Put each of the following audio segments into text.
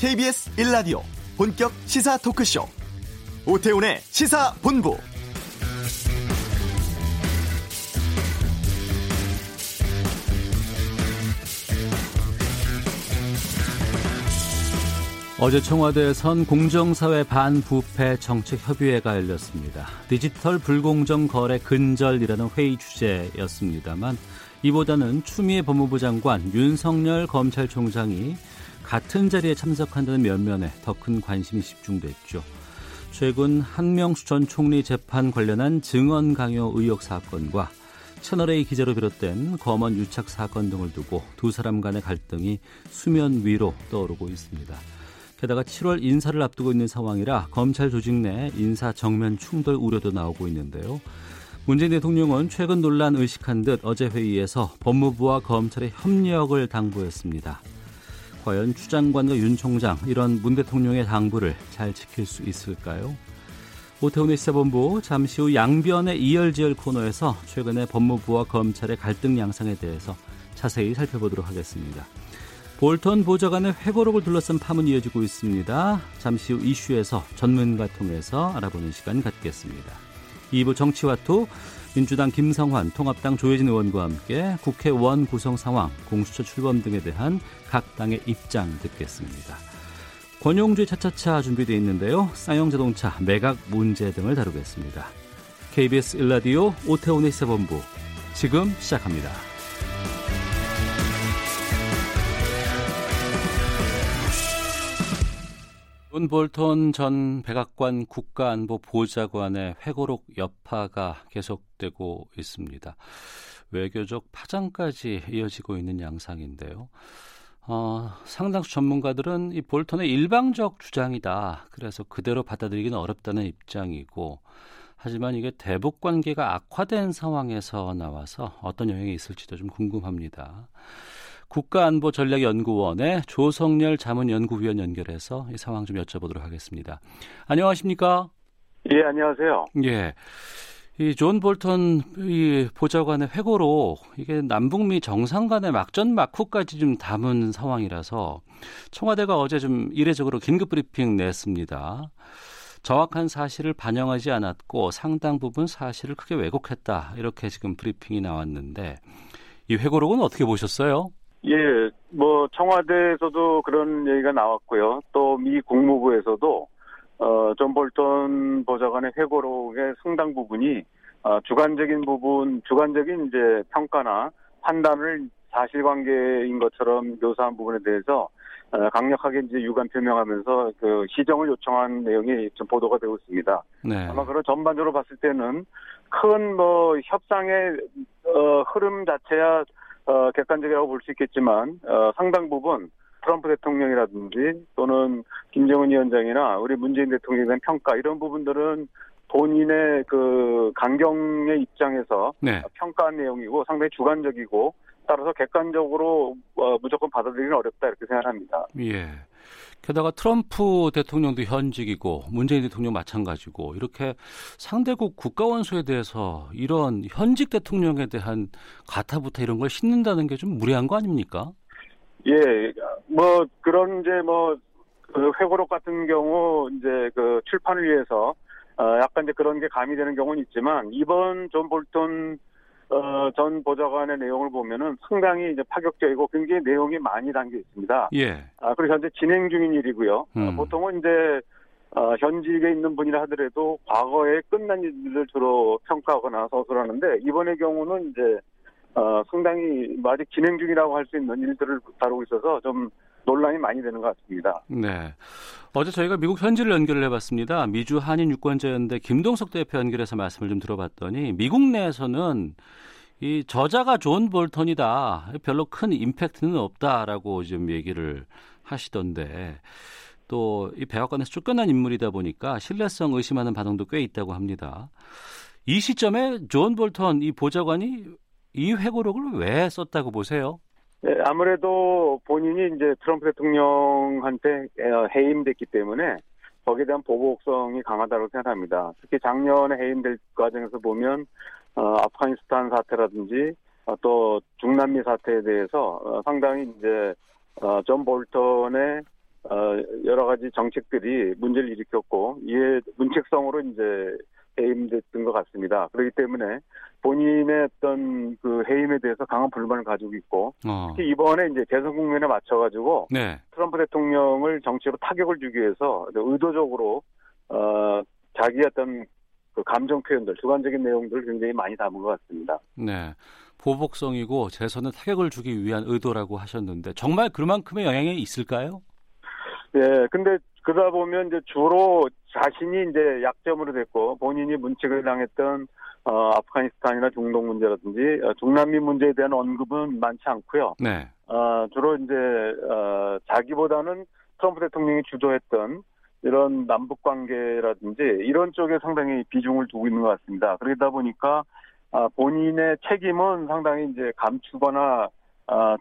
KBS 1라디오 본격 시사 토크쇼 오태훈의 시사본부. 어제 청와대에선 공정사회 반부패 정책협의회가 열렸습니다. 디지털 불공정 거래 근절이라는 회의 주제였습니다만 이보다는 추미애 법무부 장관, 윤석열 검찰총장이 같은 자리에 참석한다는 면면에 더 큰 관심이 집중됐죠. 최근 한명수 전 총리 재판 관련한 증언 강요 의혹 사건과 채널A 기자로 비롯된 검언 유착 사건 등을 두고 두 사람 간의 갈등이 수면 위로 떠오르고 있습니다. 게다가 7월 인사를 앞두고 있는 상황이라 검찰 조직 내 인사 정면 충돌 우려도 나오고 있는데요. 문재인 대통령은 최근 논란 의식한 듯 어제 회의에서 법무부와 검찰의 협력을 당부했습니다. 과연 추 장관과 윤 총장 이런 문 대통령의 당부를 잘 지킬 수 있을까요? 오태훈의 시사본부 잠시 후 양변의 이열지열 코너에서 최근의 법무부와 검찰의 갈등 양상에 대해서 자세히 살펴보도록 하겠습니다. 볼턴 보좌관의 회고록을 둘러싼 파문이 이어지고 있습니다. 잠시 후 이슈에서 전문가 통해서 알아보는 시간 갖겠습니다. 2부 정치와투, 민주당 김성환, 통합당 조혜진 의원과 함께 국회원 구성 상황, 공수처 출범 등에 대한 각 당의 입장 듣겠습니다. 권용주의 차차차 준비되어 있는데요. 쌍용자동차, 매각 문제 등을 다루겠습니다. KBS 1라디오 오태훈의 시사본부 지금 시작합니다. 존 볼턴 전 백악관 국가안보 보좌관의 회고록 여파가 계속되고 있습니다. 외교적 파장까지 이어지고 있는 양상인데요. 상당수 전문가들은 이 볼턴의 일방적 주장이다. 그래서 그대로 받아들이기는 어렵다는 입장이고, 하지만 이게 대북 관계가 악화된 상황에서 나와서 어떤 영향이 있을지도 좀 궁금합니다. 국가안보전략연구원의 조성열 자문연구위원 연결해서 이 상황 좀 여쭤보도록 하겠습니다. 안녕하십니까? 예, 안녕하세요. 예, 이 존 볼턴 이 보좌관의 회고록 이게 남북미 정상 간의 막전 막후까지 좀 담은 상황이라서 청와대가 어제 좀 이례적으로 긴급 브리핑 냈습니다. 정확한 사실을 반영하지 않았고 상당 부분 사실을 크게 왜곡했다 이렇게 지금 브리핑이 나왔는데 이 회고록은 어떻게 보셨어요? 예, 뭐 청와대에서도 그런 얘기가 나왔고요. 또 미 국무부에서도 존 볼턴 보좌관의 회고록의 상당 부분이 주관적인 이제 평가나 판단을 사실관계인 것처럼 묘사한 부분에 대해서 강력하게 이제 유감 표명하면서 그 시정을 요청한 내용이 좀 보도가 되고 있습니다. 네. 아마 그런 전반적으로 봤을 때는 큰 뭐 협상의 흐름 자체야. 객관적이라고 볼 수 있겠지만 상당 부분 트럼프 대통령이라든지 또는 김정은 위원장이나 우리 문재인 대통령에 대한 평가 이런 부분들은 본인의 그 강경의 입장에서 네. 평가한 내용이고 상당히 주관적이고 따라서 객관적으로 무조건 받아들이기는 어렵다 이렇게 생각합니다. 예. 게다가 트럼프 대통령도 현직이고 문재인 대통령 마찬가지고 이렇게 상대국 국가원수에 대해서 이런 현직 대통령에 대한 가타부타 이런 걸 싣는다는 게 좀 무리한 거 아닙니까? 예, 뭐 그런 이제 뭐 그 회고록 같은 경우 이제 그 출판을 위해서 약간 이제 그런 게 가미되는 경우는 있지만 이번 존 볼턴 전 보좌관의 내용을 보면은 상당히 이제 파격적이고 굉장히 내용이 많이 담겨 있습니다. 예. 그리고 현재 진행 중인 일이고요. 보통은 이제 현직에 있는 분이라 하더라도 과거에 끝난 일들을 주로 평가하거나 서술하는데 이번의 경우는 이제 상당히 아직 진행 중이라고 할 수 있는 일들을 다루고 있어서 좀 논란이 많이 되는 것 같습니다. 네. 어제 저희가 미국 현지를 연결을 해봤습니다. 미주 한인 유권자연대 김동석 대표 연결해서 말씀을 좀 들어봤더니 미국 내에서는 이 저자가 존 볼턴이다. 별로 큰 임팩트는 없다라고 지금 얘기를 하시던데 또 이 백악관에서 쫓겨난 인물이다 보니까 신뢰성 의심하는 반응도 꽤 있다고 합니다. 이 시점에 존 볼턴 이 보좌관이 이 회고록을 왜 썼다고 보세요? 네, 아무래도 본인이 이제 트럼프 대통령한테 해임됐기 때문에 거기에 대한 보복성이 강하다고 생각합니다. 특히 작년에 해임될 과정에서 보면 아프가니스탄 사태라든지 또 중남미 사태에 대해서 상당히 이제 존 볼턴의 여러 가지 정책들이 문제를 일으켰고 이에 문책성으로 이제 해임됐던 것 같습니다. 그렇기 때문에 본인의 어떤 그 해임에 대해서 강한 불만을 가지고 있고 특히 이번에 이제 대선 국면에 맞춰가지고 네. 트럼프 대통령을 정치로 타격을 주기 위해서 의도적으로 자기 어떤 그 감정 표현들, 주관적인 내용들을 굉장히 많이 담은 것 같습니다. 네. 보복성이고 재선에 타격을 주기 위한 의도라고 하셨는데 정말 그만큼의 영향이 있을까요? 네, 근데 그러다 보면 이제 주로 자신이 이제 약점으로 됐고 본인이 문책을 당했던 아프가니스탄이나 중동 문제라든지 중남미 문제에 대한 언급은 많지 않고요. 네. 주로 이제 자기보다는 트럼프 대통령이 주도했던 이런 남북 관계라든지 이런 쪽에 상당히 비중을 두고 있는 것 같습니다. 그러다 보니까 본인의 책임은 상당히 이제 감추거나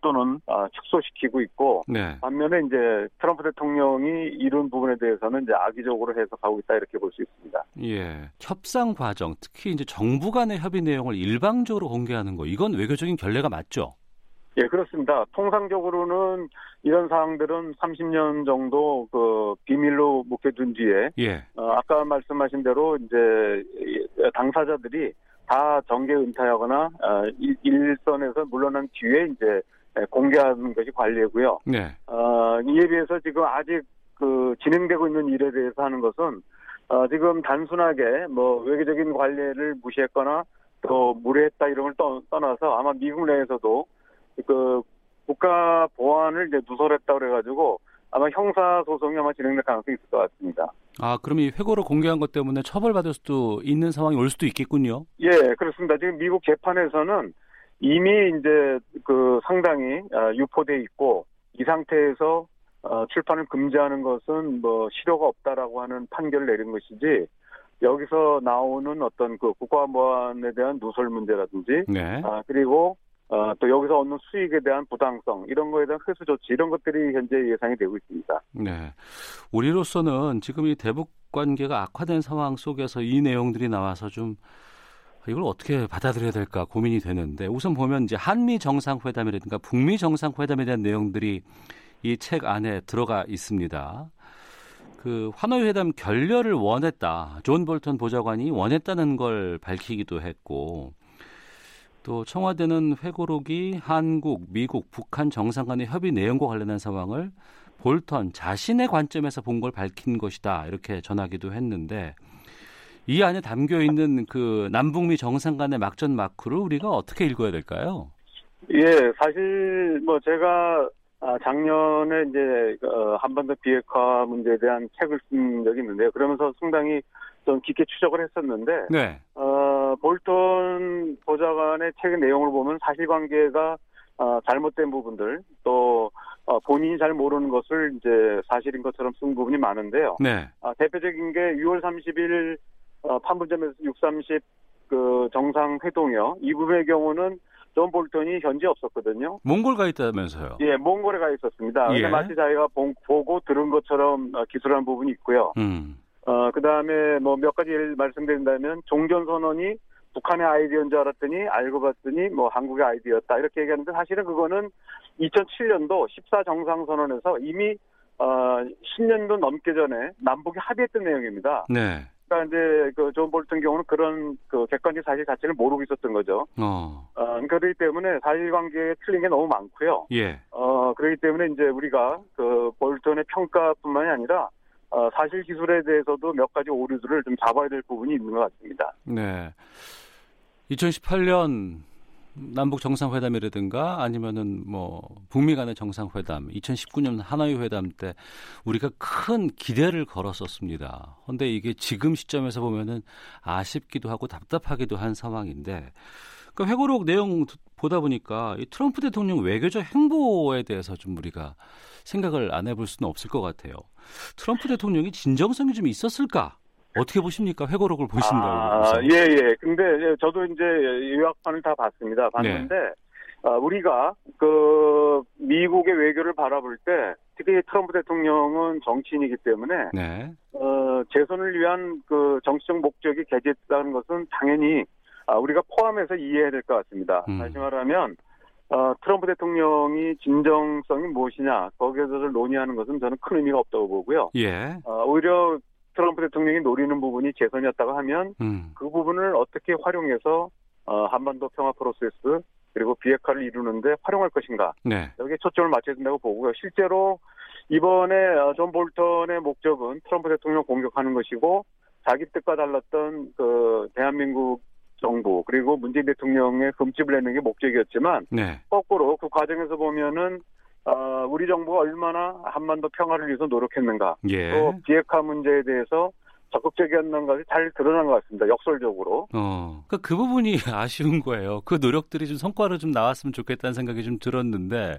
또는 축소시키고 있고 네. 반면에 이제 트럼프 대통령이 이런 부분에 대해서는 이제 악의적으로 해석하고 있다 이렇게 볼 수 있습니다. 예, 협상 과정 특히 이제 정부 간의 협의 내용을 일방적으로 공개하는 거 이건 외교적인 결례가 맞죠? 예, 그렇습니다. 통상적으로는 이런 사항들은 30년 정도 그 비밀로 묵혀둔 뒤에 예. 아까 말씀하신 대로 이제 당사자들이 다 정계 은퇴하거나 일선에서 물러난 뒤에 이제 공개하는 것이 관례고요. 네. 이에 비해서 지금 아직 그 진행되고 있는 일에 대해서 하는 것은 지금 단순하게 뭐 외교적인 관례를 무시했거나 또 무례했다 이런 걸 떠나서 아마 미국 내에서도 그 국가 보안을 이제 누설했다 그래가지고 아마 형사 소송이 아마 진행될 가능성이 있을 것 같습니다. 아, 그럼 이 회고를 공개한 것 때문에 처벌받을 수도 있는 상황이 올 수도 있겠군요. 예, 그렇습니다. 지금 미국 재판에서는 이미 이제 그 상당히 유포돼 있고 이 상태에서 출판을 금지하는 것은 뭐 실효가 없다라고 하는 판결을 내린 것이지 여기서 나오는 어떤 그 국가보안에 대한 누설 문제라든지 네. 그리고 또 여기서 얻는 수익에 대한 부당성 이런 거에 대한 회수 조치 이런 것들이 현재 예상이 되고 있습니다. 네, 우리로서는 지금 이 대북 관계가 악화된 상황 속에서 이 내용들이 나와서 좀 이걸 어떻게 받아들여야 될까 고민이 되는데 우선 보면 이제 한미 정상회담이라든가 북미 정상회담에 대한 내용들이 이 책 안에 들어가 있습니다. 그 하노이 회담 결렬을 원했다. 존 볼턴 보좌관이 원했다는 걸 밝히기도 했고. 또 청와대는 회고록이 한국, 미국, 북한 정상 간의 협의 내용과 관련한 상황을 볼턴 자신의 관점에서 본 걸 밝힌 것이다 이렇게 전하기도 했는데 이 안에 담겨있는 그 남북미 정상 간의 막전 마크를 우리가 어떻게 읽어야 될까요? 예, 사실 뭐 제가 작년에 이제 한반도 비핵화 문제에 대한 책을 쓴 적이 있는데요. 그러면서 상당히 좀 깊게 추적을 했었는데 네. 볼턴 보좌관의 책의 내용을 보면 사실관계가 잘못된 부분들 또 본인이 잘 모르는 것을 이제 사실인 것처럼 쓴 부분이 많은데요. 네. 대표적인 게 6월 30일 판문점에서 6.30 그 정상회동이요. 이 부분의 경우는 존 볼턴이 현지에 없었거든요. 몽골 가 있다면서요? 예, 몽골에 가 있었습니다. 예. 마치 자기가 보고 들은 것처럼 기술한 부분이 있고요. 그 다음에 뭐 몇 가지 예를 말씀드린다면 종전선언이 북한의 아이디어인 줄 알았더니 알고 봤더니 뭐 한국의 아이디어였다 이렇게 얘기하는데 사실은 그거는 2007년도 14정상선언에서 이미 10년도 넘게 전에 남북이 합의했던 내용입니다. 네. 그러니까 이제 그 존 볼턴 경우는 그런 그 객관적 사실 자체를 모르고 있었던 거죠. 그렇기 때문에 사실관계에 틀린 게 너무 많고요. 예. 그렇기 때문에 이제 우리가 그 볼턴의 평가뿐만이 아니라 사실 기술에 대해서도 몇 가지 오류들을 좀 잡아야 될 부분이 있는 것 같습니다. 네. 2018년 남북 정상회담이라든가 아니면은 뭐 북미 간의 정상회담, 2019년 하노이 회담 때 우리가 큰 기대를 걸었었습니다. 그런데 이게 지금 시점에서 보면은 아쉽기도 하고 답답하기도 한 상황인데 그러니까 회고록 내용 보다 보니까 이 트럼프 대통령 외교적 행보에 대해서 좀 우리가 생각을 안 해볼 수는 없을 것 같아요. 트럼프 대통령이 진정성이 좀 있었을까? 어떻게 보십니까? 회고록을 보신다고. 예. 근데 저도 이제 요약판을 다 봤습니다. 봤는데, 네. 우리가 그 미국의 외교를 바라볼 때, 특히 트럼프 대통령은 정치인이기 때문에, 네. 재선을 위한 그 정치적 목적이 개재됐다는 것은 당연히 우리가 포함해서 이해해야 될 것 같습니다. 다시 말하면, 트럼프 대통령이 진정성이 무엇이냐 거기에 대해서 논의하는 것은 저는 큰 의미가 없다고 보고요. 예. 오히려 트럼프 대통령이 노리는 부분이 재선이었다고 하면 그 부분을 어떻게 활용해서 한반도 평화 프로세스 그리고 비핵화를 이루는데 활용할 것인가. 네. 여기에 초점을 맞춰야 된다고 보고요. 실제로 이번에 존 볼턴의 목적은 트럼프 대통령을 공격하는 것이고 자기 뜻과 달랐던 그 대한민국 정부 그리고 문재인 대통령의 금집을 내는 게 목적이었지만 네. 거꾸로 그 과정에서 보면은 우리 정부가 얼마나 한반도 평화를 위해서 노력했는가 예. 또 비핵화 문제에 대해서 적극적이었던 것이 잘 드러난 것 같습니다. 역설적으로. 그러니까 그 부분이 아쉬운 거예요. 그 노력들이 좀 성과로 좀 나왔으면 좋겠다는 생각이 좀 들었는데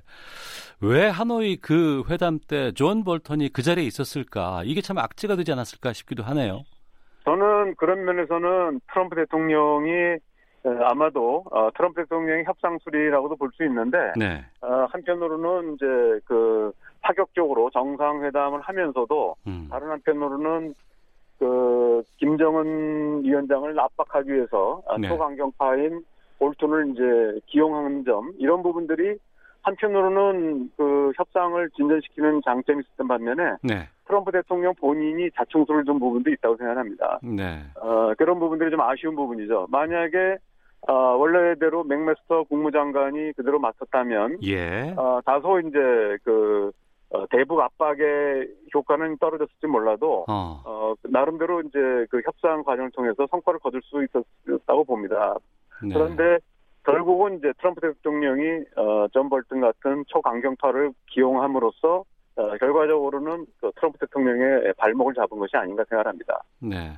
왜 하노이 그 회담 때 존 볼턴이 그 자리에 있었을까 이게 참 악재가 되지 않았을까 싶기도 하네요. 저는 그런 면에서는 트럼프 대통령이 아마도 트럼프 대통령의 협상술이라고도 볼 수 있는데 네. 한편으로는 이제 그 파격적으로 정상회담을 하면서도 다른 한편으로는 그 김정은 위원장을 압박하기 위해서 네. 초강경파인 볼턴을 이제 기용하는 점 이런 부분들이 한편으로는 그 협상을 진전시키는 장점이 있었던 반면에 네. 트럼프 대통령 본인이 자충수를 둔 부분도 있다고 생각합니다. 네. 그런 부분들이 좀 아쉬운 부분이죠. 만약에 원래대로 맥메스터 국무장관이 그대로 맡았다면 예. 다소 이제 그 대북 압박의 효과는 떨어졌을지 몰라도 나름대로 이제 그 협상 과정을 통해서 성과를 거둘 수 있었다고 봅니다. 네. 그런데 결국은 이제 트럼프 대통령이 존 볼턴 같은 초강경파를 기용함으로써 결과적으로는 트럼프 대통령의 발목을 잡은 것이 아닌가 생각합니다. 네,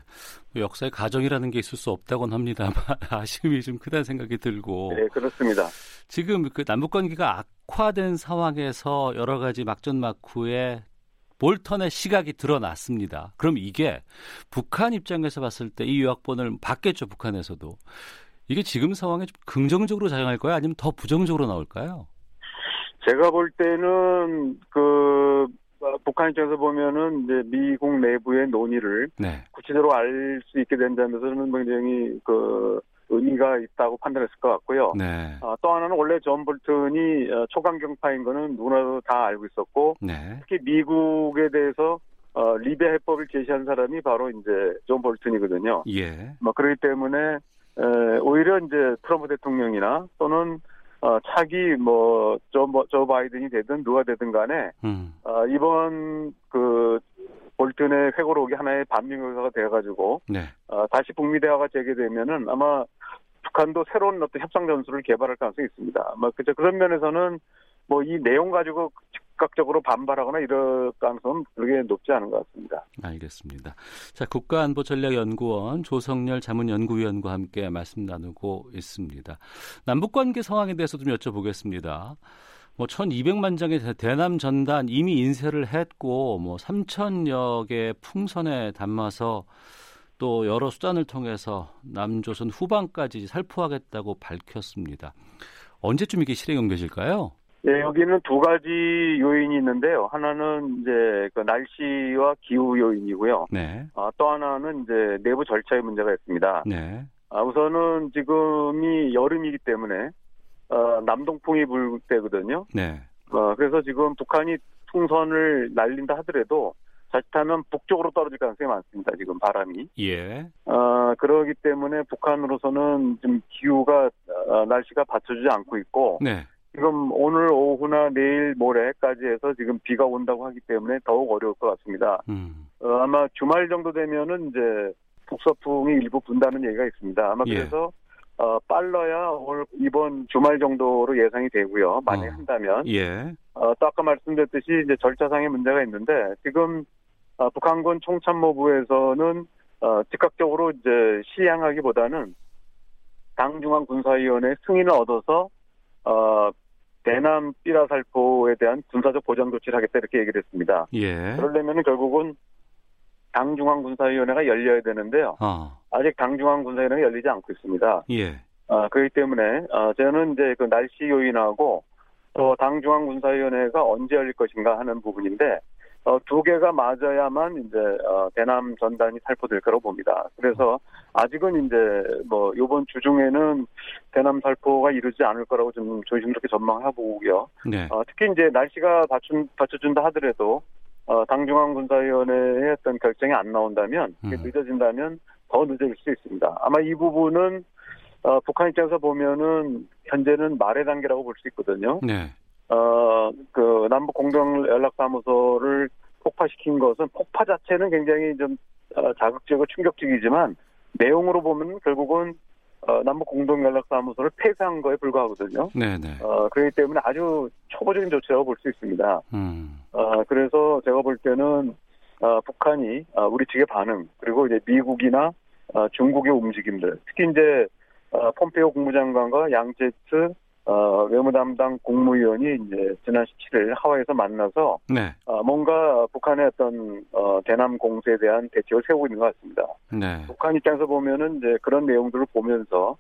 역사의 가정이라는 게 있을 수 없다곤 합니다만 아쉬움이 좀 크다는 생각이 들고. 네, 그렇습니다. 지금 그 남북관계가 악화된 상황에서 여러 가지 막전막후에 볼턴의 시각이 드러났습니다. 그럼 이게 북한 입장에서 봤을 때 이 요약본을 받겠죠, 북한에서도. 이게 지금 상황에 좀 긍정적으로 작용할까요? 아니면 더 부정적으로 나올까요? 제가 볼 때는 그 북한 입장에서 보면은 이제 미국 내부의 논의를 네. 구체적으로 알 수 있게 된다면서는 굉장히 그 의미가 있다고 판단했을 것 같고요. 네. 또 하나는 원래 존 볼턴이 초강경파인 거는 누구나도 다 알고 있었고 네. 특히 미국에 대해서 리비아 해법을 제시한 사람이 바로 이제 존 볼턴이거든요. 예. 뭐 그렇기 때문에 오히려 이제 트럼프 대통령이나 또는 차기 뭐 조 바이든이 되든 누가 되든 간에 이번 그 볼턴의 회고록이 하나의 반민교사가 되어가지고 네. 다시 북미 대화가 재개되면은 아마 북한도 새로운 어떤 협상 전술을 개발할 가능성이 있습니다. 아마 그저 그런 면에서는 뭐 이 내용 가지고 즉각적으로 반발하거나 이럴 가능성은 그렇게 높지 않은 것 같습니다. 알겠습니다. 자, 국가안보전략연구원 조성열 자문연구위원과 함께 말씀 나누고 있습니다. 남북관계 상황에 대해서 좀 여쭤보겠습니다. 뭐 1200만 장의 대남 전단 이미 인쇄를 했고 뭐 3000여 개의 풍선에 담아서 또 여러 수단을 통해서 남조선 후방까지 살포하겠다고 밝혔습니다. 언제쯤 이게 실행되실까요? 예, 여기는 두 가지 요인이 있는데요. 하나는 이제 그 날씨와 기후 요인이고요. 네. 또 하나는 이제 내부 절차의 문제가 있습니다. 네. 우선은 지금이 여름이기 때문에 남동풍이 불 때거든요. 네. 그래서 지금 북한이 풍선을 날린다 하더라도 자칫하면 북쪽으로 떨어질 가능성이 많습니다. 지금 바람이. 예. 그러기 때문에 북한으로서는 지금 기후가 날씨가 받쳐주지 않고 있고. 네. 지금 오늘 오후나 내일 모레까지 해서 지금 비가 온다고 하기 때문에 더욱 어려울 것 같습니다. 아마 주말 정도 되면은 이제 북서풍이 일부 분다는 얘기가 있습니다. 아마 그래서 예. 빨라야 오늘 이번 주말 정도로 예상이 되고요. 만약에 한다면. 예. 또 아까 말씀드렸듯이 이제 절차상의 문제가 있는데 지금 북한군 총참모부에서는 즉각적으로 이제 시행하기보다는 당 중앙 군사위원회 승인을 얻어서 대남 삐라살포에 대한 군사적 보장 조치를 하겠다 이렇게 얘기를 했습니다. 예. 그러려면 결국은 당중앙군사위원회가 열려야 되는데요. 아직 당중앙군사위원회가 열리지 않고 있습니다. 예. 그렇기 때문에 저는 이제 그 날씨 요인하고 또 당중앙군사위원회가 언제 열릴 것인가 하는 부분인데 두 개가 맞아야만 이제 대남 전단이 살포될 거라고 봅니다. 그래서 아직은 이제 뭐 이번 주 중에는 대남 살포가 이루지 않을 거라고 좀 조심스럽게 전망해보고요. 네. 특히 이제 날씨가 받쳐준다 하더라도 당중앙군사위원회의 어떤 결정이 안 나온다면 늦어진다면 더 늦어질 수 있습니다. 아마 이 부분은 북한 입장에서 보면은 현재는 말의 단계라고 볼 수 있거든요. 네. 그 남북 공동 연락사무소를 폭파시킨 것은 폭파 자체는 굉장히 좀 자극적이고 충격적이지만 내용으로 보면 결국은 남북 공동 연락사무소를 폐쇄한 거에 불과하거든요. 네네. 그렇기 때문에 아주 초보적인 조치라고 볼 수 있습니다. 그래서 제가 볼 때는 북한이 우리 측의 반응 그리고 이제 미국이나 중국의 움직임들 특히 이제 폼페오 국무장관과 양제츠 외무 담당 국무위원이 이제 지난 17일 하와이에서 만나서 네. 뭔가 북한의 어떤 대남 공세에 대한 대책을 세우고 있는 것 같습니다. 네. 북한 입장에서 보면은 이제 그런 내용들을 보면서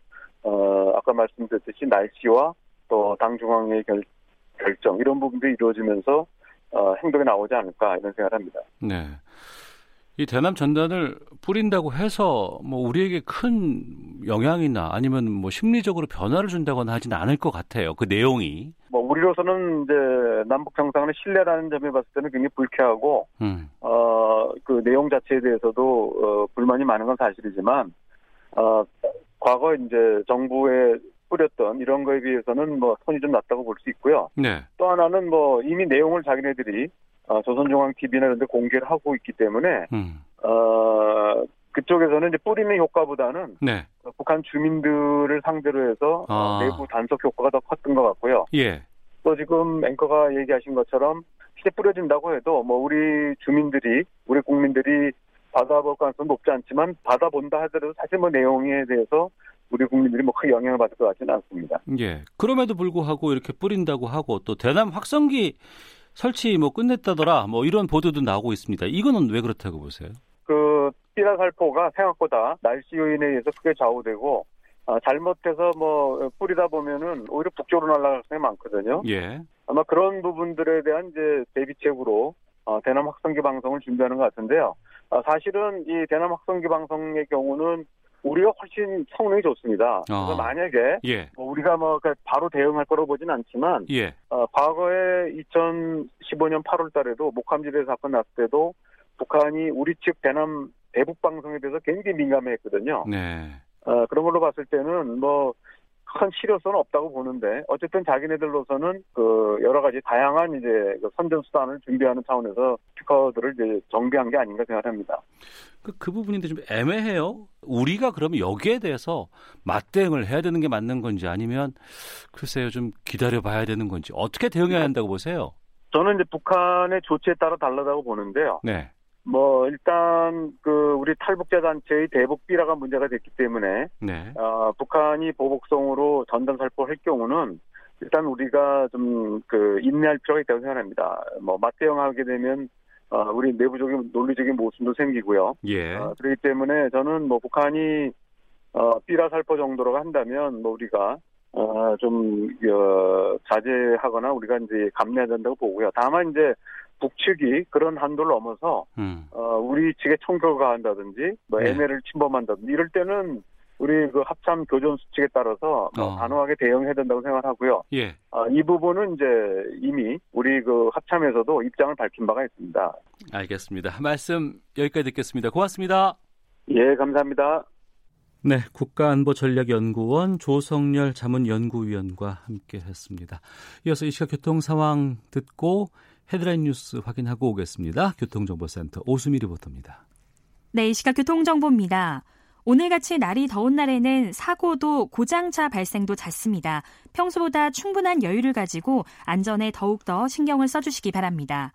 아까 말씀드렸듯이 날씨와 또 당중앙의 결정 이런 부분들이 이루어지면서 행동이 나오지 않을까 이런 생각을 합니다. 네. 이 대남 전단을 뿌린다고 해서 뭐 우리에게 큰 영향이나 아니면 뭐 심리적으로 변화를 준다거나 하진 않을 것 같아요. 그 내용이. 뭐 우리로서는 이제 남북 정상을 신뢰라는 점에 봤을 때는 굉장히 불쾌하고 그 내용 자체에 대해서도 불만이 많은 건 사실이지만 과거 이제 정부의 뿌렸던 이런 거에 비해서는 뭐 손이 좀 낮다고 볼 수 있고요. 네. 또 하나는 뭐 이미 내용을 자기네들이 조선중앙TV나 이런 데 공개를 하고 있기 때문에 그쪽에서는 이제 뿌리는 효과보다는 네. 북한 주민들을 상대로 해서 내부 단속 효과가 더 컸던 것 같고요. 예. 또 지금 앵커가 얘기하신 것처럼 실제 뿌려진다고 해도 뭐 우리 주민들이 우리 국민들이 받아볼 가능성은 높지 않지만 받아본다 하더라도 사실 뭐 내용에 대해서 우리 국민들이 뭐 크게 영향을 받을 것 같지는 않습니다. 예. 그럼에도 불구하고 이렇게 뿌린다고 하고 또 대남 확성기 설치 뭐 끝냈다더라 뭐 이런 보도도 나오고 있습니다. 이거는 왜 그렇다고 보세요? 그 삐라 살포가 생각보다 날씨 요인에 의해서 크게 좌우되고 잘못해서 뭐 뿌리다 보면은 오히려 북쪽으로 날아갈 가능성이 많거든요. 예. 아마 그런 부분들에 대한 이제 대비책으로 대남 확성기 방송을 준비하는 것 같은데요. 사실은 이 대남 확성기 방송의 경우는 우리가 훨씬 성능이 좋습니다. 그래서 만약에 예. 우리가 뭐 바로 대응할 거라고 보진 않지만 예. 과거에 2015년 8월 달에도 목함지대 사건 났을 때도 북한이 우리 측 대남 대북 방송에 대해서 굉장히 민감해했거든요. 네. 그런 걸로 봤을 때는 뭐 큰 실효성은 없다고 보는데 어쨌든 자기네들로서는 그 여러 가지 다양한 이제 선전 수단을 준비하는 차원에서 스피커들을 이제 정비한 게 아닌가 생각합니다. 그 부분인데 좀 애매해요. 우리가 그러면 여기에 대해서 맞대응을 해야 되는 게 맞는 건지 아니면 글쎄요 좀 기다려봐야 되는 건지 어떻게 대응해야 한다고 보세요? 저는 이제 북한의 조치에 따라 달라다고 보는데요. 네. 뭐 일단 그 우리 탈북자 단체의 대북 삐라가 문제가 됐기 때문에 네. 북한이 보복성으로 전단 살포할 경우는 일단 우리가 좀 그 인내할 필요가 있다고 생각합니다. 뭐 맞대응하게 되면 우리 내부적인 논리적인 모순도 생기고요. 예. 그렇기 때문에 저는 뭐 북한이 삐라 살포 정도로 한다면 뭐 우리가 좀 자제하거나 우리가 이제 감내해야 된다고 보고요. 다만 이제 북측이 그런 한도를 넘어서 우리 측에 총격을 한다든지 뭐 애매를 침범한다든지 이럴 때는 우리 그 합참 교전 수칙에 따라서 단호하게 대응해야 된다고 생각하고요. 예. 이 부분은 이제 이미 우리 그 합참에서도 입장을 밝힌 바가 있습니다. 알겠습니다. 말씀 여기까지 듣겠습니다. 고맙습니다. 예, 감사합니다. 네, 국가안보전략연구원 조성열 자문연구위원과 함께했습니다. 이어서 이 시각 교통 상황 듣고 헤드라인 뉴스 확인하고 오겠습니다. 교통정보센터 오수미 리포터입니다. 네, 이 시각 교통정보입니다. 오늘같이 날이 더운 날에는 사고도 고장차 발생도 잦습니다. 평소보다 충분한 여유를 가지고 안전에 더욱더 신경을 써주시기 바랍니다.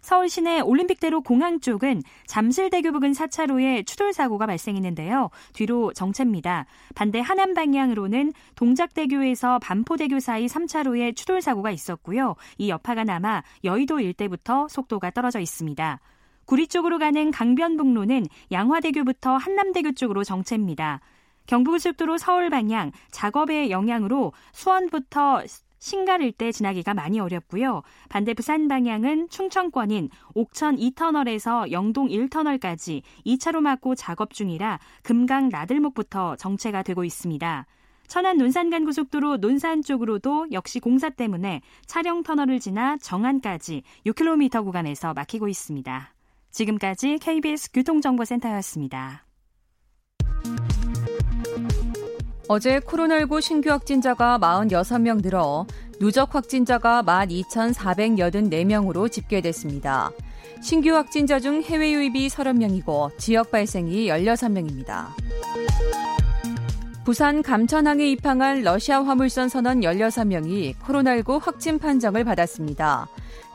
서울 시내 올림픽대로 공항 쪽은 잠실대교 부근 4차로에 추돌 사고가 발생했는데요. 뒤로 정체입니다. 반대 하남 방향으로는 동작대교에서 반포대교 사이 3차로에 추돌 사고가 있었고요. 이 여파가 남아 여의도 일대부터 속도가 떨어져 있습니다. 구리 쪽으로 가는 강변북로는 양화대교부터 한남대교 쪽으로 정체입니다. 경부고속도로 서울 방향 작업의 영향으로 수원부터 신갈 일대 지나기가 많이 어렵고요. 반대 부산 방향은 충청권인 옥천 2터널에서 영동 1터널까지 2차로 막고 작업 중이라 금강 나들목부터 정체가 되고 있습니다. 천안 논산간 고속도로 논산 쪽으로도 역시 공사 때문에 차량 터널을 지나 정안까지 6km 구간에서 막히고 있습니다. 지금까지 KBS 교통정보센터였습니다. 어제 코로나19 신규 확진자가 46명 늘어 누적 확진자가 12,484명으로 집계됐습니다. 신규 확진자 중 해외 유입이 30명이고 지역 발생이 16명입니다. 부산 감천항에 입항한 러시아 화물선 선원 16명이 코로나19 확진 판정을 받았습니다.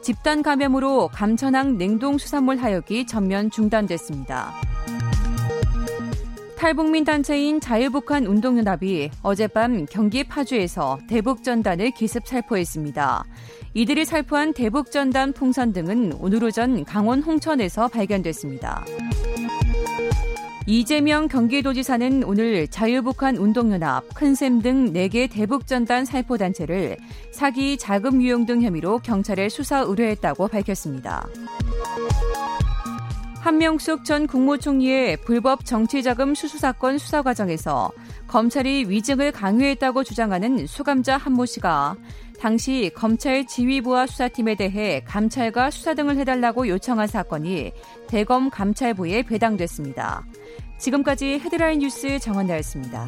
집단 감염으로 감천항 냉동수산물 하역이 전면 중단됐습니다. 탈북민 단체인 자유북한운동연합이 어젯밤 경기 파주에서 대북전단을 기습 살포했습니다. 이들이 살포한 대북전단 풍선 등은 오늘 오전 강원 홍천에서 발견됐습니다. 이재명 경기도지사는 오늘 자유북한운동연합, 큰샘 등 4개 대북전단 살포단체를 사기, 자금 유용 등 혐의로 경찰에 수사 의뢰했다고 밝혔습니다. 한명숙 전 국무총리의 불법 정치자금 수수 사건 수사 과정에서 검찰이 위증을 강요했다고 주장하는 수감자 한모 씨가 당시 검찰 지휘부와 수사팀에 대해 감찰과 수사 등을 해달라고 요청한 사건이 대검 감찰부에 배당됐습니다. 지금까지 헤드라인 뉴스 정원나였습니다.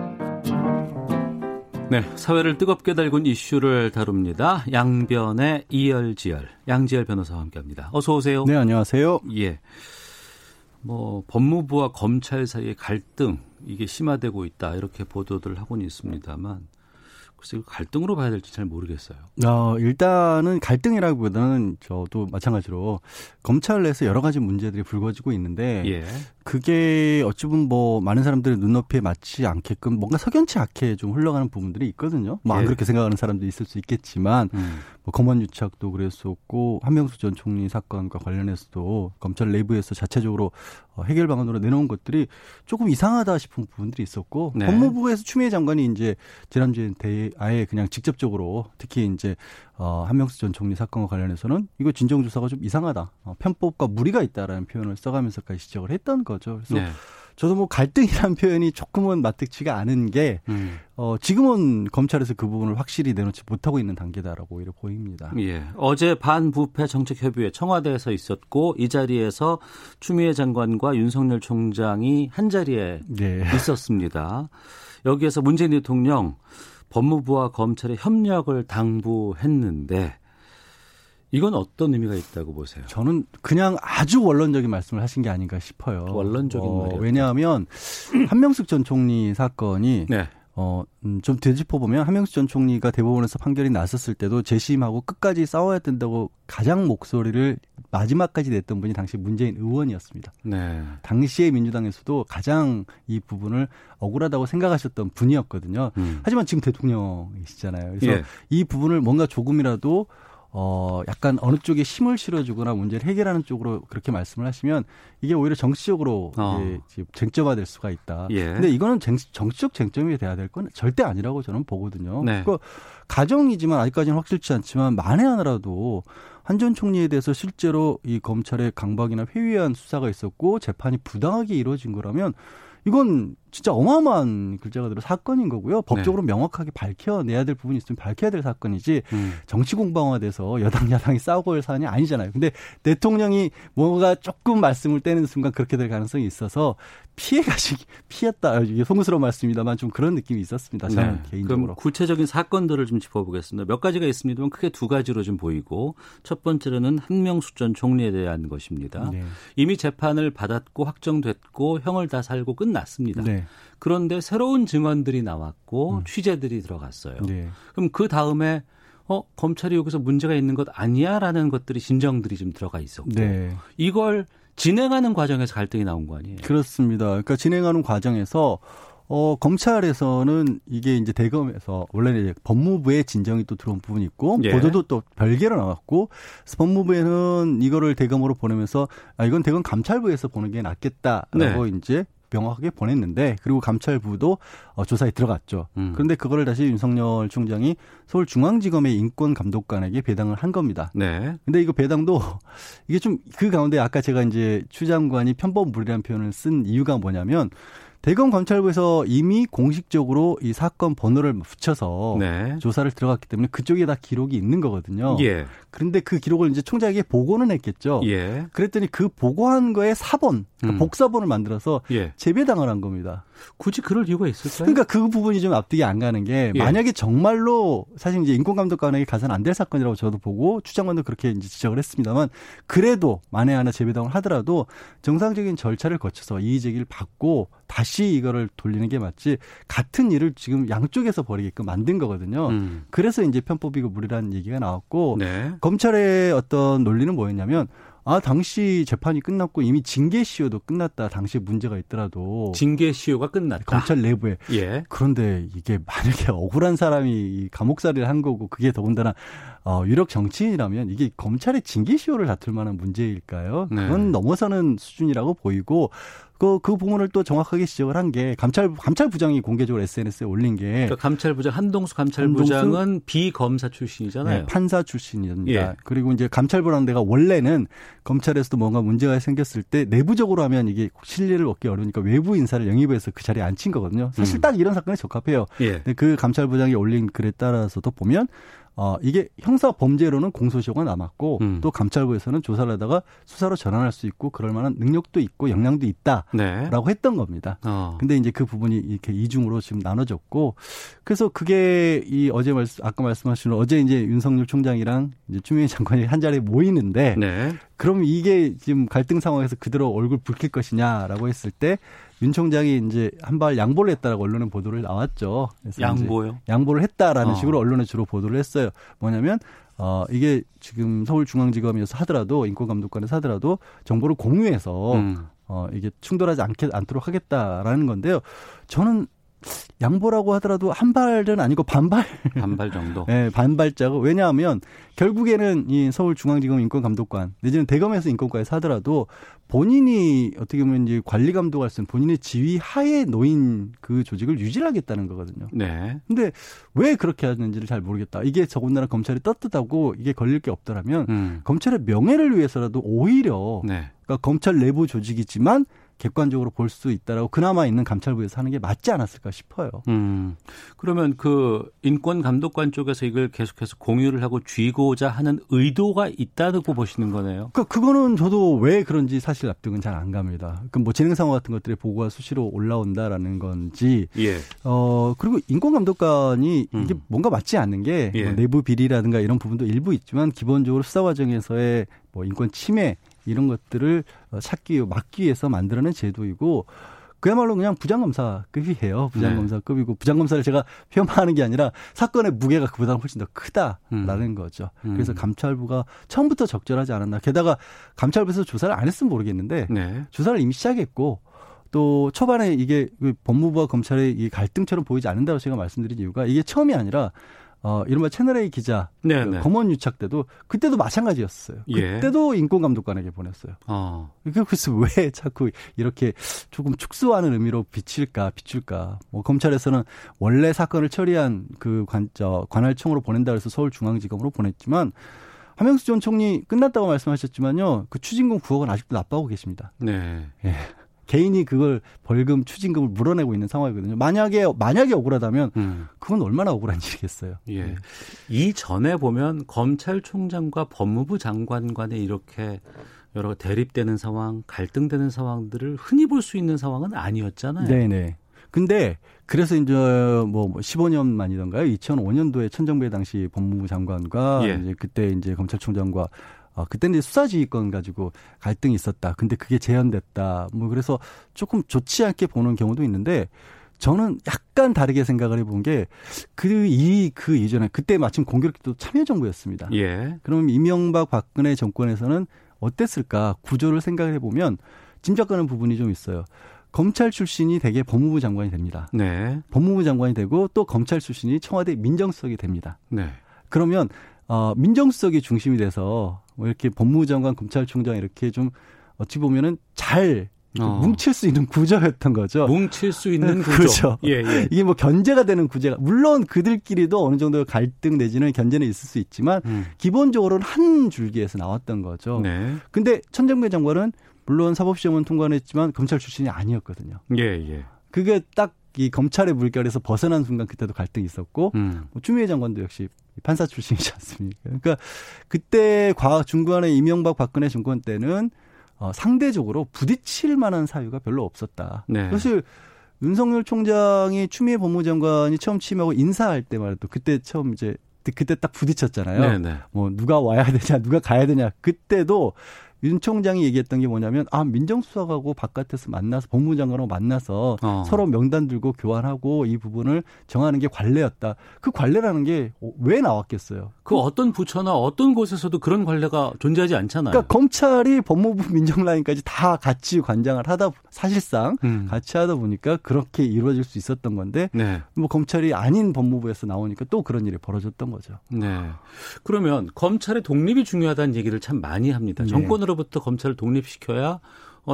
네, 사회를 뜨겁게 달군 이슈를 다룹니다. 양변의 이열지열, 양지열 변호사와 함께합니다. 어서 오세요. 네, 안녕하세요. 예, 법무부와 검찰 사이의 갈등, 이게 심화되고 있다, 이렇게 보도들 하고는 있습니다만, 글쎄 갈등으로 봐야 될지 잘 모르겠어요. 일단은 갈등이라기보다는 저도 마찬가지로 검찰 내에서 여러 가지 문제들이 불거지고 있는데, 예, 그게 어찌 보면 많은 사람들의 눈높이에 맞지 않게끔 뭔가 석연치 않게 좀 흘러가는 부분들이 있거든요. 안 그렇게 생각하는 사람도 있을 수 있겠지만, 검언 유착도 그랬었고, 한명수 전 총리 사건과 관련해서도 검찰 내부에서 자체적으로 해결 방안으로 내놓은 것들이 조금 이상하다 싶은 부분들이 있었고, 네, 법무부에서 추미애 장관이 이제 지난주에 아예 그냥 직접적으로 특히 이제 한명수 전 총리 사건과 관련해서는 이거 진정조사가 좀 이상하다, 편법과 무리가 있다라는 표현을 써가면서까지 지적을 했던 거죠. 그래서 네, 저도 갈등이라는 표현이 조금은 맞득치가 않은 게, 지금은 검찰에서 그 부분을 확실히 내놓지 못하고 있는 단계다라고 오히려 보입니다. 예, 어제 반부패 정책협의회 청와대에서 있었고, 이 자리에서 추미애 장관과 윤석열 총장이 한자리에 네, 있었습니다. 여기에서 문재인 대통령 법무부와 검찰의 협력을 당부했는데, 이건 어떤 의미가 있다고 보세요? 저는 그냥 아주 원론적인 말씀을 하신 게 아닌가 싶어요. 원론적인 말이요. 왜냐하면 한명숙 전 총리 사건이, 네, 좀 되짚어보면 한명숙 전 총리가 대법원에서 판결이 났었을 때도 재심하고 끝까지 싸워야 된다고 가장 목소리를 마지막까지 냈던 분이 당시 문재인 의원이었습니다. 네. 당시에 민주당에서도 가장 이 부분을 억울하다고 생각하셨던 분이었거든요. 하지만 지금 대통령이시잖아요. 그래서 예, 이 부분을 뭔가 조금이라도 약간 어느 쪽에 힘을 실어주거나 문제를 해결하는 쪽으로 그렇게 말씀을 하시면 이게 오히려 정치적으로 이제 쟁점화될 수가 있다. 근데 이거는 정치적 쟁점이 돼야 될 건 절대 아니라고 저는 보거든요. 네. 그러니까 가정이지만 아직까지는 확실치 않지만 만에 하나라도 한 전 총리에 대해서 실제로 이 검찰의 강박이나 회의한 수사가 있었고 재판이 부당하게 이루어진 거라면 이건 진짜 어마어마한 글자가 들어 사건인 거고요. 법적으로 네, 명확하게 밝혀내야 될 부분이 있으면 밝혀야 될 사건이지, 정치 공방화돼서 여당 야당이 싸우고 할 사안이 아니잖아요. 근데 대통령이 뭔가 조금 말씀을 떼는 순간 그렇게 될 가능성이 있어서 피했다. 이게 송구스러운 말씀입니다만 좀 그런 느낌이 있었습니다. 저는 네, 개인적으로. 그럼 구체적인 사건들을 좀 짚어보겠습니다. 몇 가지가 있습니다만 크게 두 가지로 좀 보이고, 첫 번째로는 한명숙 전 총리에 대한 것입니다. 네. 이미 재판을 받았고 확정됐고 형을 다 살고 끝났습니다. 네. 네. 그런데 새로운 증언들이 나왔고 취재들이 들어갔어요. 네. 그럼 그 다음에 검찰이 여기서 문제가 있는 것 아니야라는 것들이 진정들이 좀 들어가 있었고 네. 이걸 진행하는 과정에서 갈등이 나온 거 아니에요? 그렇습니다. 그러니까 진행하는 과정에서 검찰에서는 이게 이제 대검에서 원래는 이제 법무부의 진정이 또 들어온 부분이 있고 예. 보도도 또 별개로 나왔고 법무부에는 이거를 대검으로 보내면서 이건 대검 감찰부에서 보는 게 낫겠다라고 네. 이제 명확하게 보냈는데 그리고 감찰부도 조사에 들어갔죠. 그런데 그거를 다시 윤석열 총장이 서울중앙지검의 인권감독관에게 배당을 한 겁니다. 네. 근데 이거 배당도 이게 좀 그 가운데 아까 제가 이제 추 장관이 편법무리라는 표현을 쓴 이유가 뭐냐면 대검 감찰부에서 이미 공식적으로 이 사건 번호를 붙여서 네. 조사를 들어갔기 때문에 그쪽에 다 기록이 있는 거거든요. 예. 그런데 그 기록을 이제 총장에게 보고는 했겠죠. 예. 그랬더니 그 보고한 거에 사본, 그러니까 복사본을 만들어서 예. 재배당을 한 겁니다. 굳이 그럴 이유가 있을까요? 그러니까 그 부분이 좀 앞뒤가 안 가는 게 예. 만약에 정말로 사실 이제 인권감독관에게 가서는 안 될 사건이라고 저도 보고 추 장관도 그렇게 이제 지적을 했습니다만 그래도 만에 하나 재배당을 하더라도 정상적인 절차를 거쳐서 이의제기를 받고 다시 이거를 돌리는 게 맞지 같은 일을 지금 양쪽에서 벌이게끔 만든 거거든요. 그래서 이제 편법이고 무리라는 얘기가 나왔고 네. 검찰의 어떤 논리는 뭐였냐면 당시 재판이 끝났고 이미 징계 시효도 끝났다. 당시 문제가 있더라도. 징계 시효가 끝났다. 검찰 내부에. 예. 그런데 이게 만약에 억울한 사람이 감옥살이를 한 거고 그게 더군다나 유력 정치인이라면 이게 검찰의 징계 시효를 다툴 만한 문제일까요? 그건 네. 넘어서는 수준이라고 보이고 그 부분을 또 정확하게 지적을 한 게 감찰부장이 공개적으로 SNS에 올린 게 그러니까 감찰부장 한동수 감찰부장은 비검사 출신이잖아요. 네, 판사 출신입니다. 예. 그리고 이제 감찰부라는 데가 원래는 검찰에서도 뭔가 문제가 생겼을 때 내부적으로 하면 이게 신뢰를 얻기 어려우니까 외부 인사를 영입해서 그 자리에 앉힌 거거든요. 사실 딱 이런 사건에 적합해요. 예. 근데 그 감찰부장이 올린 글에 따라서도 보면 이게 형사 범죄로는 공소시효가 남았고 또 감찰부에서는 조사를 하다가 수사로 전환할 수 있고 그럴 만한 능력도 있고 역량도 있다라고 네. 했던 겁니다. 근데 이제 그 부분이 이렇게 이중으로 지금 나눠졌고 그래서 그게 아까 말씀하신 어제 이제 윤석열 총장이랑 이제 추미애 장관이 한 자리에 모이는데 네. 그럼 이게 지금 갈등 상황에서 그대로 얼굴 붉힐 것이냐라고 했을 때 윤 총장이 이제 한 발 양보를 했다라고 언론에 보도를 나왔죠. 양보요? 양보를 했다라는 식으로 언론에 주로 보도를 했어요. 뭐냐면 이게 지금 서울중앙지검에서 하더라도 인권감독관에서 하더라도 정보를 공유해서 이게 충돌하지 않도록 하겠다라는 건데요. 저는 양보라고 하더라도 한 발은 아니고 반발 정도. 네, 반발자고. 왜냐하면 결국에는 이 서울중앙지검 인권감독관 내지는 대검에서 인권과에서 하더라도 본인이 어떻게 보면 이제 관리 감독할 수 있는 본인의 지휘 하에 놓인 그 조직을 유지하겠다는 거거든요. 네. 근데 왜 그렇게 하는지를 잘 모르겠다. 이게 더군다나 검찰이 떳떳하고 이게 걸릴 게 없더라면 검찰의 명예를 위해서라도 오히려 네. 그러니까 검찰 내부 조직이지만 객관적으로 볼 수 있다라고 그나마 있는 감찰부에서 하는 게 맞지 않았을까 싶어요. 그러면 그 인권감독관 쪽에서 이걸 계속해서 공유를 하고 쥐고자 하는 의도가 있다고 보시는 거네요. 그거는 저도 왜 그런지 사실 납득은 잘 안 갑니다. 그 뭐 진행 상황 같은 것들의 보고가 수시로 올라온다라는 건지. 예. 그리고 인권감독관이 이게 뭔가 맞지 않는 게 예. 뭐 내부 비리라든가 이런 부분도 일부 있지만 기본적으로 수사 과정에서의 뭐 인권 침해 이런 것들을 막기 위해서 만들어낸 제도이고 그야말로 그냥 부장검사급이에요. 부장검사급이고 부장검사를 제가 폄하하는 게 아니라 사건의 무게가 그보다 훨씬 더 크다라는 거죠. 그래서 감찰부가 처음부터 적절하지 않았나. 게다가 감찰부에서 조사를 안 했으면 모르겠는데 네. 조사를 이미 시작했고 또 초반에 이게 법무부와 검찰의 이 갈등처럼 보이지 않는다고 제가 말씀드린 이유가 이게 처음이 아니라 이른바 채널A 기자 네네. 검언 유착 때도 그때도 마찬가지였어요. 예. 그때도 인권감독관에게 보냈어요. 그래서 왜 자꾸 이렇게 조금 축소하는 의미로 비출까? 뭐 검찰에서는 원래 사건을 처리한 그 관할청으로 보낸다 그래서 서울중앙지검으로 보냈지만 한명수 전 총리 끝났다고 말씀하셨지만요, 그 추징금 9억은 아직도 납부하고 계십니다. 네. 예. 개인이 그걸 벌금 추징금을 물어내고 있는 상황이거든요. 만약에 억울하다면 그건 얼마나 억울한 일이겠어요. 예. 네. 이전에 보면 검찰총장과 법무부 장관 간에 이렇게 여러 대립되는 상황, 갈등되는 상황들을 흔히 볼 수 있는 상황은 아니었잖아요. 네네. 근데 그래서 이제 뭐 15년 만이던가요? 2005년도에 천정배 당시 법무부 장관과 예. 이제 그때 이제 검찰총장과 그때는 이제 수사지휘권 가지고 갈등이 있었다. 근데 그게 재현됐다. 뭐 그래서 조금 좋지 않게 보는 경우도 있는데 저는 약간 다르게 생각을 해본 게 그 이전에 그때 마침 공교롭게도 참여정부였습니다. 예. 그럼 이명박 박근혜 정권에서는 어땠을까 구조를 생각을 해보면 짐작가는 부분이 좀 있어요. 검찰 출신이 대개 법무부 장관이 됩니다. 네. 법무부 장관이 되고 또 검찰 출신이 청와대 민정수석이 됩니다. 네. 그러면 민정수석이 중심이 돼서 이렇게 법무부 장관, 검찰총장 이렇게 좀 어찌 보면은 잘 뭉칠 수 있는 구조였던 거죠. 뭉칠 수 있는 구조. 그렇죠. 예, 예. 이게 뭐 견제가 되는 구제가 물론 그들끼리도 어느 정도 갈등 내지는 견제는 있을 수 있지만 기본적으로는 한 줄기에서 나왔던 거죠. 네. 근데 천정배 장관은 물론 사법시험은 통과는 했지만 검찰 출신이 아니었거든요. 예, 예. 그게 딱 이 검찰의 물결에서 벗어난 순간 그때도 갈등이 있었고 추미애 장관도 역시 판사 출신이지 않습니까? 그러니까 그때 중간에 이명박 박근혜 정권 때는 상대적으로 부딪힐 만한 사유가 별로 없었다. 네. 사실 윤석열 총장이 추미애 법무장관이 처음 취임하고 인사할 때만 해도 그때 처음 이제 그때 딱 부딪혔잖아요. 네, 네. 뭐 누가 와야 되냐, 누가 가야 되냐. 그때도 윤 총장이 얘기했던 게 뭐냐면 민정수석하고 바깥에서 만나서 법무장관하고 만나서 서로 명단 들고 교환하고 이 부분을 정하는 게 관례였다. 그 관례라는 게 왜 나왔겠어요? 그 어떤 부처나 어떤 곳에서도 그런 관례가 존재하지 않잖아요. 그러니까 검찰이 법무부 민정라인까지 다 같이 관장을 사실상 같이 하다 보니까 그렇게 이루어질 수 있었던 건데 네. 뭐 검찰이 아닌 법무부에서 나오니까 또 그런 일이 벌어졌던 거죠. 네. 그러면 검찰의 독립이 중요하다는 얘기를 참 많이 합니다. 정권으로 부터 검찰을 독립시켜야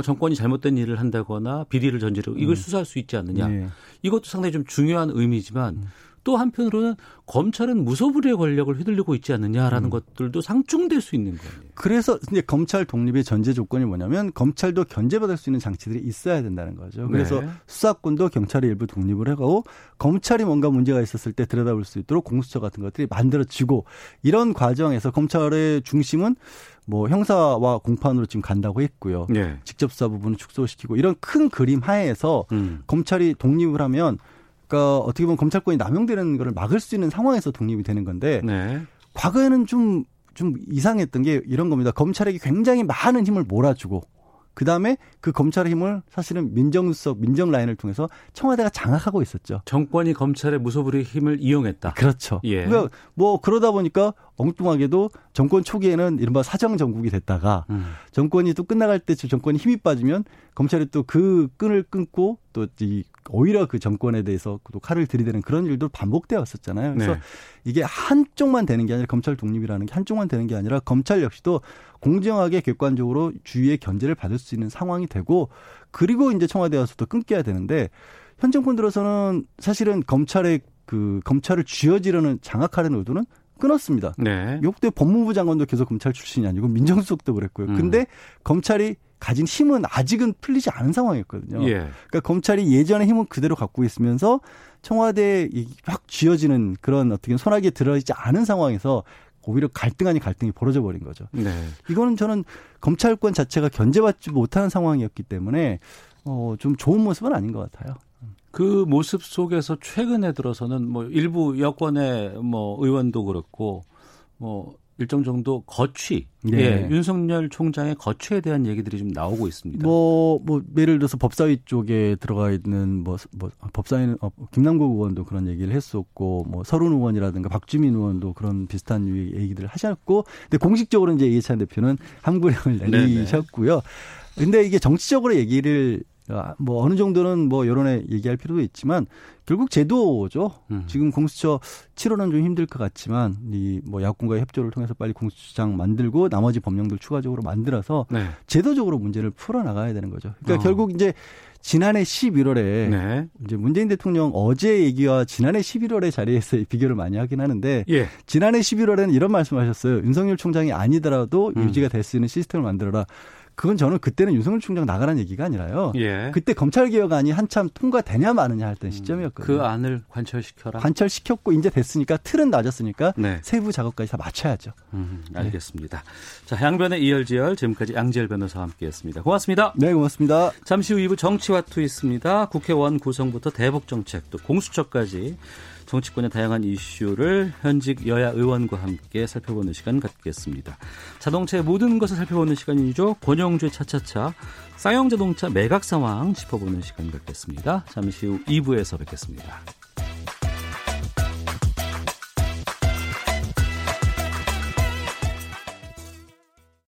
정권이 잘못된 일을 한다거나 비리를 저지르고 이걸 수사할 수 있지 않느냐. 네. 이것도 상당히 좀 중요한 의미지만 또 한편으로는 검찰은 무소불위의 권력을 휘둘리고 있지 않느냐라는 것들도 상충될 수 있는 거예요. 그래서 이제 검찰 독립의 전제 조건이 뭐냐면 검찰도 견제받을 수 있는 장치들이 있어야 된다는 거죠. 그래서 네. 수사권도 경찰이 일부 독립을 하고 검찰이 뭔가 문제가 있었을 때 들여다볼 수 있도록 공수처 같은 것들이 만들어지고 이런 과정에서 검찰의 중심은 뭐 형사와 공판으로 지금 간다고 했고요. 네. 직접 수사 부분을 축소시키고 이런 큰 그림 하에서 검찰이 독립을 하면 그러니까 어떻게 보면 검찰권이 남용되는 걸 막을 수 있는 상황에서 독립이 되는 건데 네. 과거에는 좀 이상했던 게 이런 겁니다. 검찰에게 굉장히 많은 힘을 몰아주고 그다음에 그 검찰의 힘을 사실은 민정수석, 민정라인을 통해서 청와대가 장악하고 있었죠. 정권이 검찰의 무소불위의 힘을 이용했다. 그렇죠. 예. 그러니까 뭐 그러다 보니까 엉뚱하게도 정권 초기에는 이른바 사정정국이 됐다가 정권이 또 끝나갈 때 정권이 힘이 빠지면 검찰이 또 그 끈을 끊고 또 오히려 그 정권에 대해서 또 칼을 들이대는 그런 일도 반복되었었잖아요. 그래서 네. 이게 한쪽만 되는 게 아니라 검찰 독립이라는 게 한쪽만 되는 게 아니라 검찰 역시도 공정하게 객관적으로 주위의 견제를 받을 수 있는 상황이 되고 그리고 이제 청와대 와서도 끊겨야 되는데 현 정권 들어서는 사실은 검찰을 쥐어지려는 장악하려는 의도는 끊었습니다. 네. 역대 법무부 장관도 계속 검찰 출신이 아니고 민정수석도 그랬고요. 근데 검찰이 가진 힘은 아직은 풀리지 않은 상황이었거든요. 예. 그러니까 검찰이 예전의 힘은 그대로 갖고 있으면서 청와대에 확 쥐어지는 그런 어떻게 손아귀에 들어있지 않은 상황에서 오히려 갈등 아닌 갈등이 벌어져 버린 거죠. 네. 이거는 저는 검찰권 자체가 견제받지 못하는 상황이었기 때문에 좀 좋은 모습은 아닌 것 같아요. 그 모습 속에서 최근에 들어서는 뭐 일부 여권의 뭐 의원도 그렇고 뭐 일정 정도 거취, 네. 예, 윤석열 총장의 거취에 대한 얘기들이 좀 나오고 있습니다. 뭐 예를 들어서 법사위 쪽에 들어가 있는 법사위는 김남국 의원도 그런 얘기를 했었고, 뭐 서른 의원이라든가 박주민 의원도 그런 비슷한 얘기들을 하셨고, 근데 공식적으로 이제 이해찬 대표는 함구령을 내리셨고요. 근데 이게 정치적으로 얘기를 뭐 어느 정도는 뭐 여론에 얘기할 필요도 있지만 결국 제도죠. 지금 공수처 7호는 좀 힘들 것 같지만 이 뭐 야권과의 협조를 통해서 빨리 공수처장 만들고 나머지 법령들 추가적으로 만들어서 네. 제도적으로 문제를 풀어 나가야 되는 거죠. 그러니까 결국 이제 지난해 11월에 네. 이제 문재인 대통령 어제 얘기와 지난해 11월의 자리에서 비교를 많이 하긴 하는데 예. 지난해 11월에는 이런 말씀하셨어요. 윤석열 총장이 아니더라도 유지가 될 수 있는 시스템을 만들어라. 그건 저는 그때는 윤석열 총장 나가라는 얘기가 아니라요. 예. 그때 검찰개혁안이 한참 통과되냐 마느냐 할 때 시점이었거든요. 그 안을 관철시켜라. 관철시켰고 이제 됐으니까 틀은 낮았으니까 네. 세부 작업까지 다 맞춰야죠. 알겠습니다. 네. 자, 양변의 이열지열 지금까지 양지열 변호사와 함께했습니다. 고맙습니다. 네, 고맙습니다. 잠시 후 2부 정치와 투 있습니다. 국회의원 구성부터 대북정책 또 공수처까지 정치권의 다양한 이슈를 현직 여야 의원과 함께 살펴보는 시간 갖겠습니다. 자동차의 모든 것을 살펴보는 시간이죠. 권영주의 차차차 쌍용자동차 매각 상황 짚어보는 시간 갖겠습니다. 잠시 후 2부에서 뵙겠습니다.